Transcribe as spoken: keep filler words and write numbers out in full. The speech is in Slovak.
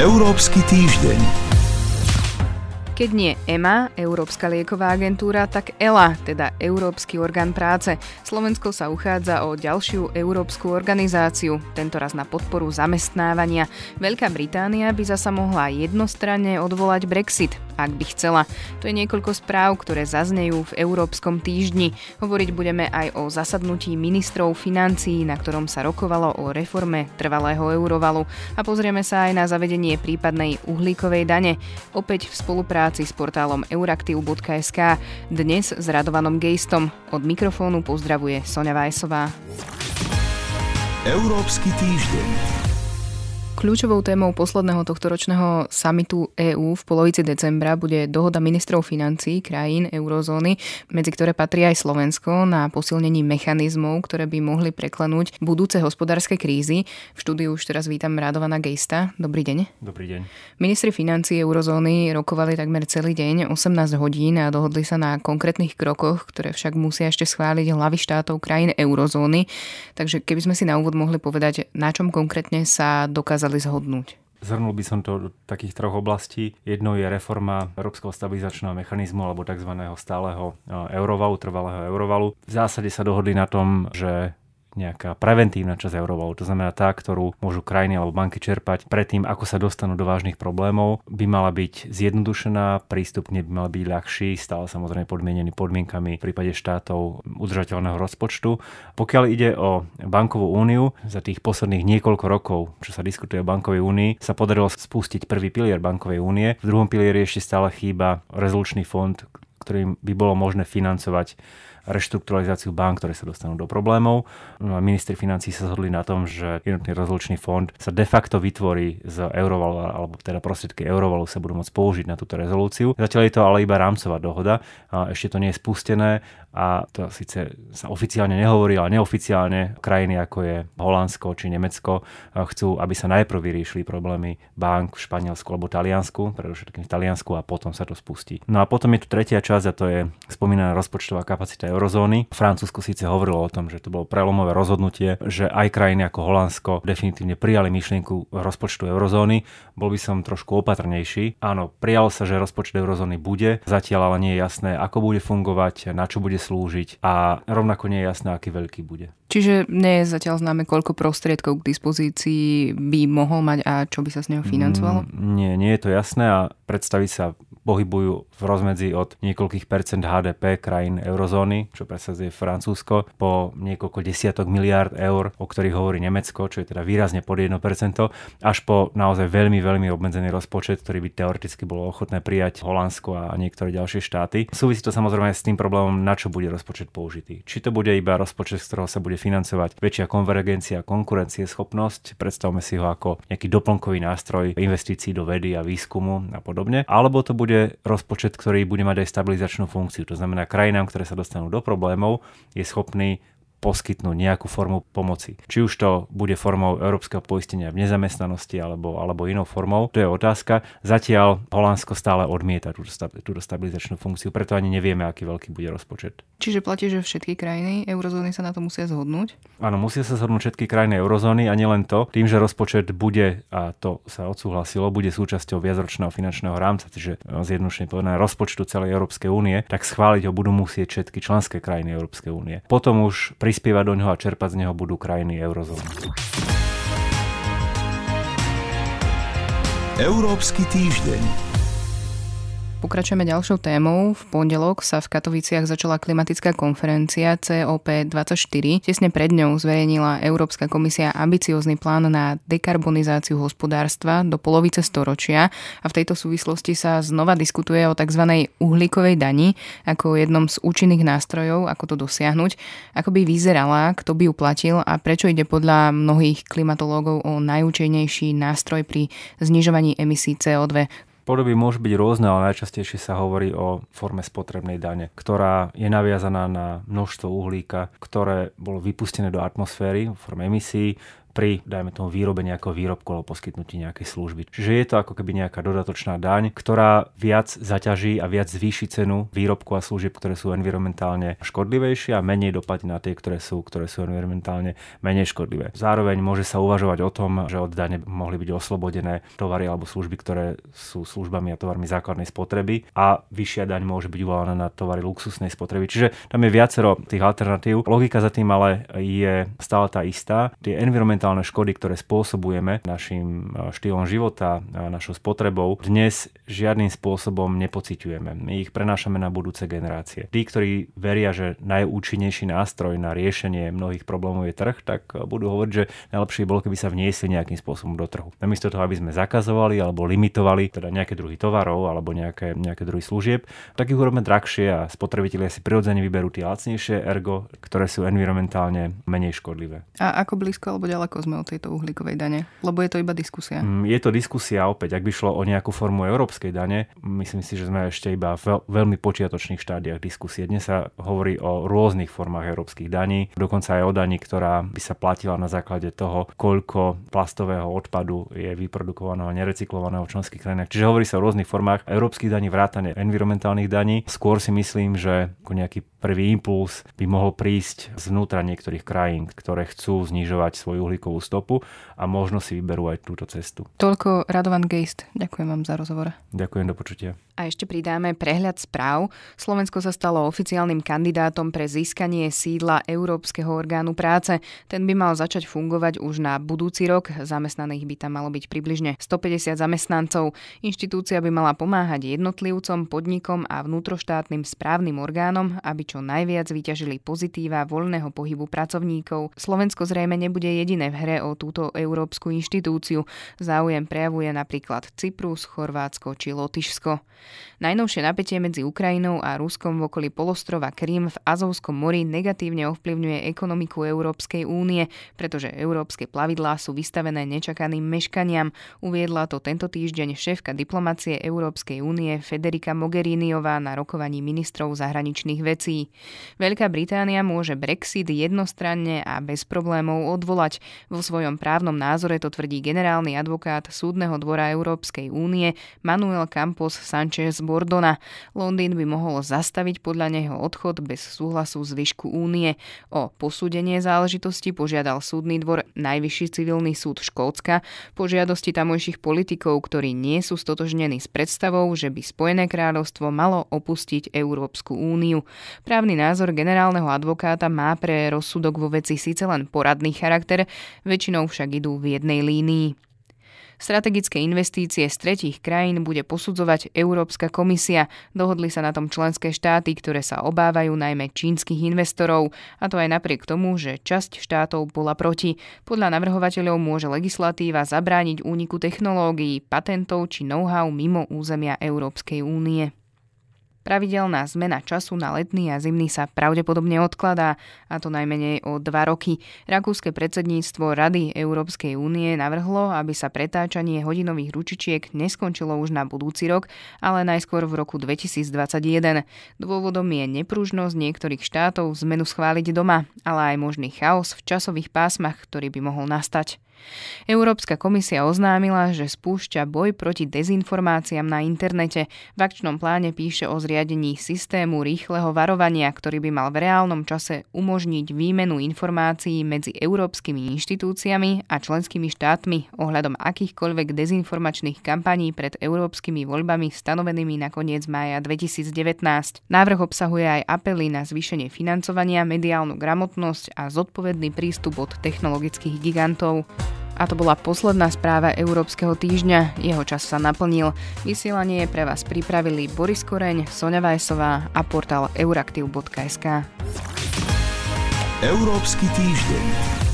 Európsky týždeň. Keď nie é em á, Európska lieková agentúra, tak é el á, teda Európsky orgán práce. Slovensko sa uchádza o ďalšiu európsku organizáciu, tentoraz na podporu zamestnávania. Veľká Británia by zasa mohla jednostranne odvolať Brexit, ak by chcela. To je niekoľko správ, ktoré zaznejú v Európskom týždni. Hovoriť budeme aj o zasadnutí ministrov financií, na ktorom sa rokovalo o reforme trvalého eurovalu. A pozrieme sa aj na zavedenie prípadnej uhlíkovej dane. Opäť v spolupráci s portálom euroaktiv bodka es ká. Dnes s Radovanom Geistom. Od mikrofónu pozdravuje Sonia Vajsová. Európsky týždeň. Kľúčovou témou posledného tohtoročného samitu é ú v polovici decembra bude dohoda ministrov financií krajín eurozóny, medzi ktoré patrí aj Slovensko, na posilnení mechanizmov, ktoré by mohli preklenúť budúce hospodárske krízy. V štúdiu už teraz vítam Radovana Geista. Dobrý deň. Dobrý deň. Ministri financií eurozóny rokovali takmer celý deň, osemnásť hodín, a dohodli sa na konkrétnych krokoch, ktoré však musia ešte schváliť hlavy štátov krajín eurozóny. Takže keby sme si na úvod mohli povedať, na čom konkrétne sa dokázali zhodnúť. Zhrnul by som to do takých troch oblastí. Jedno je reforma Európskeho stabilizačného mechanizmu alebo tzv. stáleho eurovalu, trvalého eurovalu. V zásade sa dohodli na tom, že nejaká preventívna časť eurovalu, to znamená tá, ktorú môžu krajiny alebo banky čerpať predtým, ako sa dostanú do vážnych problémov, by mala byť zjednodušená, prístupne by mal byť ľahší, stále samozrejme podmienený podmienkami v prípade štátov udržateľného rozpočtu. Pokiaľ ide o bankovú úniu, za tých posledných niekoľko rokov, čo sa diskutuje o bankovej únii, sa podarilo spustiť prvý pilier bankovej únie. V druhom pilieri ešte stále chýba rezolučný fond, ktorým by bolo možné financovať reštrukturalizáciu bank, ktoré sa dostanú do problémov. Ministri financií sa zhodli na tom, že jednotný rezolučný fond sa de facto vytvorí z eurovalu, alebo teda prostriedky eurovalu sa budú môcť použiť na túto rezolúciu. Zatiaľ je to ale iba rámcová dohoda, a ešte to nie je spustené a to síce sa oficiálne nehovorí, ale neoficiálne krajiny ako je Holandsko či Nemecko chcú, aby sa najprv vyriešili problémy bank v Španielsku alebo Taliansku, predovšetkým v Taliansku, a potom sa to spustí. No a potom je tu tretia časť, a to je spomínaná rozpočtová kapacita eurozóny. Francúzsko síce hovorilo o tom, že to bolo prelomové rozhodnutie, že aj krajiny ako Holandsko definitívne prijali myšlienku rozpočtu eurozóny. Bol by som trošku opatrnejší. Áno, prijalo sa, že rozpočet eurozóny bude, zatiaľ ale nie je jasné, ako bude fungovať, na čo bude slúžiť, a rovnako nie je jasné, aký veľký bude. Čiže nie je zatiaľ známe, koľko prostriedkov k dispozícii by mohol mať a čo by sa z neho financovalo? Mm, nie, nie je to jasné a predstavy sa pohybujú v rozmedzi od niekoľkých percent há dé pé krajín eurozóny, čo presadzuje Francúzsko, po niekoľko desiatok miliárd eur, o ktorých hovorí Nemecko, čo je teda výrazne pod jedno percento, až po naozaj veľmi, veľmi obmedzený rozpočet, ktorý by teoreticky bolo ochotné prijať Holandsko a niektoré ďalšie štáty. Súvisí to samozrejme s tým problémom, na čo bude rozpočet použitý. Či to bude iba rozpočet, z ktorého sa bude financovať väčšia konvergencia, konkurencieschopnosť, predstavme si ho ako nejaký doplnkový nástroj investícií do vedy a výskumu a podobne, alebo to bude rozpočet, ktorý bude mať aj stabilizačnú funkciu. To znamená, krajinám, ktoré sa dostanú do problémov, je schopný poskytnúť nejakú formu pomoci. Či už to bude formou európskeho poistenia v nezamestnanosti alebo, alebo inou formou, to je otázka. Zatiaľ Holandsko stále odmieta túto, túto stabilizačnú funkciu, preto ani nevieme, aký veľký bude rozpočet. Čiže platí, že všetky krajiny eurozóny sa na to musia zhodnúť? Áno, musia sa zhodnúť všetky krajiny eurozóny, a nielen to. Tým, že rozpočet bude, a to sa odsúhlasilo, bude súčasťou viacročného finančného rámca, čiže zjednodušene povedané rozpočtu celej Európskej únie, tak schváliť ho budú musieť všetky členské krajiny Európskej únie. Potom už prispievať do neho a čerpať z neho budú krajiny eurozóny. Európsky týždeň. Pokračujeme ďalšou témou. V pondelok sa v Katoviciach začala klimatická konferencia cé ó pé dvadsaťštyri. Tesne pred ňou zverejnila Európska komisia ambiciózny plán na dekarbonizáciu hospodárstva do polovice storočia, a v tejto súvislosti sa znova diskutuje o tzv. Uhlíkovej dani ako jednom z účinných nástrojov, ako to dosiahnuť, ako by vyzerala, kto by ju platil a prečo ide podľa mnohých klimatológov o najúčinnejší nástroj pri znižovaní emisí cé ó dva. Podoby môžu byť rôzne, ale najčastejšie sa hovorí o forme spotrebnej dane, ktorá je naviazaná na množstvo uhlíka, ktoré bolo vypustené do atmosféry v forme emisí, pri, dajme tomu, výrobe nejakého výrobku alebo poskytnutí nejakej služby. Čiže je to ako keby nejaká dodatočná daň, ktorá viac zaťaží a viac zvýši cenu výrobku a služieb, ktoré sú environmentálne škodlivejšie a menej dopadí na tie, ktoré sú, ktoré sú environmentálne menej škodlivé. Zároveň môže sa uvažovať o tom, že od dane mohli byť oslobodené tovary alebo služby, ktoré sú službami a tovarmi základnej spotreby, a vyššia daň môže byť uvalená na tovary luxusnej spotreby. Čiže tam je viacero tých alternatív. Logika za tým ale je stále tá istá. Tie environmentálne škody, ktoré spôsobujeme našim štýlom života a našou spotrebou, dnes žiadnym spôsobom nepociťujeme. My ich prenášame na budúce generácie. Tí, ktorí veria, že najúčinnejší nástroj na riešenie mnohých problémov je trh, tak budú hovoriť, že najlepšie bolo, keby sa vniesli nejakým spôsobom do trhu. Namiesto toho, aby sme zakazovali alebo limitovali teda nejaké druhy tovarov alebo nejaké, nejaké druhy služieb, tak ich urobíme drahšie a spotrebitelia si prirodzene vyberú tie lacnejšie, ergo, ktoré sú environmentálne menej škodlivé. A ako blízko alebo ďaleko sme od tejto uhlíkovej dane? Lebo je to iba diskusia. Mm, je to diskusia opäť, ak by šlo o nejakú formu európskej dane. Myslím si, že sme ešte iba v veľmi počiatočných štádiách diskusie. Dnes sa hovorí o rôznych formách európskych daní, dokonca aj o dani, ktorá by sa platila na základe toho, koľko plastového odpadu je vyprodukovaného a nerecyklovaného v členských krajinách. Čiže hovorí sa o rôznych formách európskych daní, vrátane environmentálnych daní. Skôr si myslím, že ako nejaký prvý impuls by mohol prísť zvnútra niektorých krajín, ktoré chcú znižovať svoju uhlíkovú stopu, a možno si vyberú aj túto cestu. Toľko Radovan Geist. Ďakujem vám za rozhovor. Ďakujem, do počutia. A ešte pridáme prehľad správ. Slovensko sa stalo oficiálnym kandidátom pre získanie sídla Európskeho orgánu práce. Ten by mal začať fungovať už na budúci rok. Zamestnaných by tam malo byť približne stopäťdesiat zamestnancov. Inštitúcia by mala pomáhať jednotlivcom, podnikom a vnútroštátnym správnym orgánom, aby čo najviac vyťažili pozitíva voľného pohybu pracovníkov. Slovensko zrejme nebude jediné v hre o túto európsku inštitúciu. Záujem prejavuje napríklad Cyprus, Chorvátsko či Lotyšsko. Najnovšie napätie medzi Ukrajinou a Ruskom v okolí polostrova Krym v Azovskom mori negatívne ovplyvňuje ekonomiku Európskej únie, pretože európske plavidlá sú vystavené nečakaným meškaniam. Uviedla to tento týždeň šéfka diplomacie Európskej únie Federika Mogheriniová na rokovaní ministrov zahraničných vecí. Veľká Británia môže Brexit jednostranne a bez problémov odvolať. Vo svojom právnom názore to tvrdí generálny advokát Súdneho dvora Európskej únie Manuel Campos Sanchez z Bordona. Londýn by mohol zastaviť podľa neho odchod bez súhlasu zvyšku únie. O posúdenie záležitosti požiadal Súdny dvor Najvyšší civilný súd Škótska po žiadosti tamojších politikov, ktorí nie sú stotožnení s predstavou, že by Spojené kráľovstvo malo opustiť Európsku úniu. Právny názor generálneho advokáta má pre rozsudok vo veci síce len poradný charakter, väčšinou však idú v jednej línii. Strategické investície z tretích krajín bude posudzovať Európska komisia. Dohodli sa na tom členské štáty, ktoré sa obávajú najmä čínskych investorov. A to aj napriek tomu, že časť štátov bola proti. Podľa navrhovateľov môže legislatíva zabrániť úniku technológií, patentov či know-how mimo územia Európskej únie. Pravidelná zmena času na letný a zimný sa pravdepodobne odkladá, a to najmenej o dva roky. Rakúske predsedníctvo Rady Európskej únie navrhlo, aby sa pretáčanie hodinových ručičiek neskončilo už na budúci rok, ale najskôr v roku dvetisícdvadsaťjeden. Dôvodom je nepružnosť niektorých štátov zmenu schváliť doma, ale aj možný chaos v časových pásmach, ktorý by mohol nastať. Európska komisia oznámila, že spúšťa boj proti dezinformáciám na internete. V akčnom pláne píše o zriadení systému rýchleho varovania, ktorý by mal v reálnom čase umožniť výmenu informácií medzi európskymi inštitúciami a členskými štátmi ohľadom akýchkoľvek dezinformačných kampaní pred európskymi voľbami stanovenými na koniec mája dvetisícdevätnásť. Návrh obsahuje aj apely na zvýšenie financovania, mediálnu gramotnosť a zodpovedný prístup od technologických gigantov. A to bola posledná správa Európskeho týždňa. Jeho čas sa naplnil. Vysielanie pre vás pripravili Boris Koreň, Sonia Vajsová a portál euroaktiv bodka es ká. Európsky týždeň.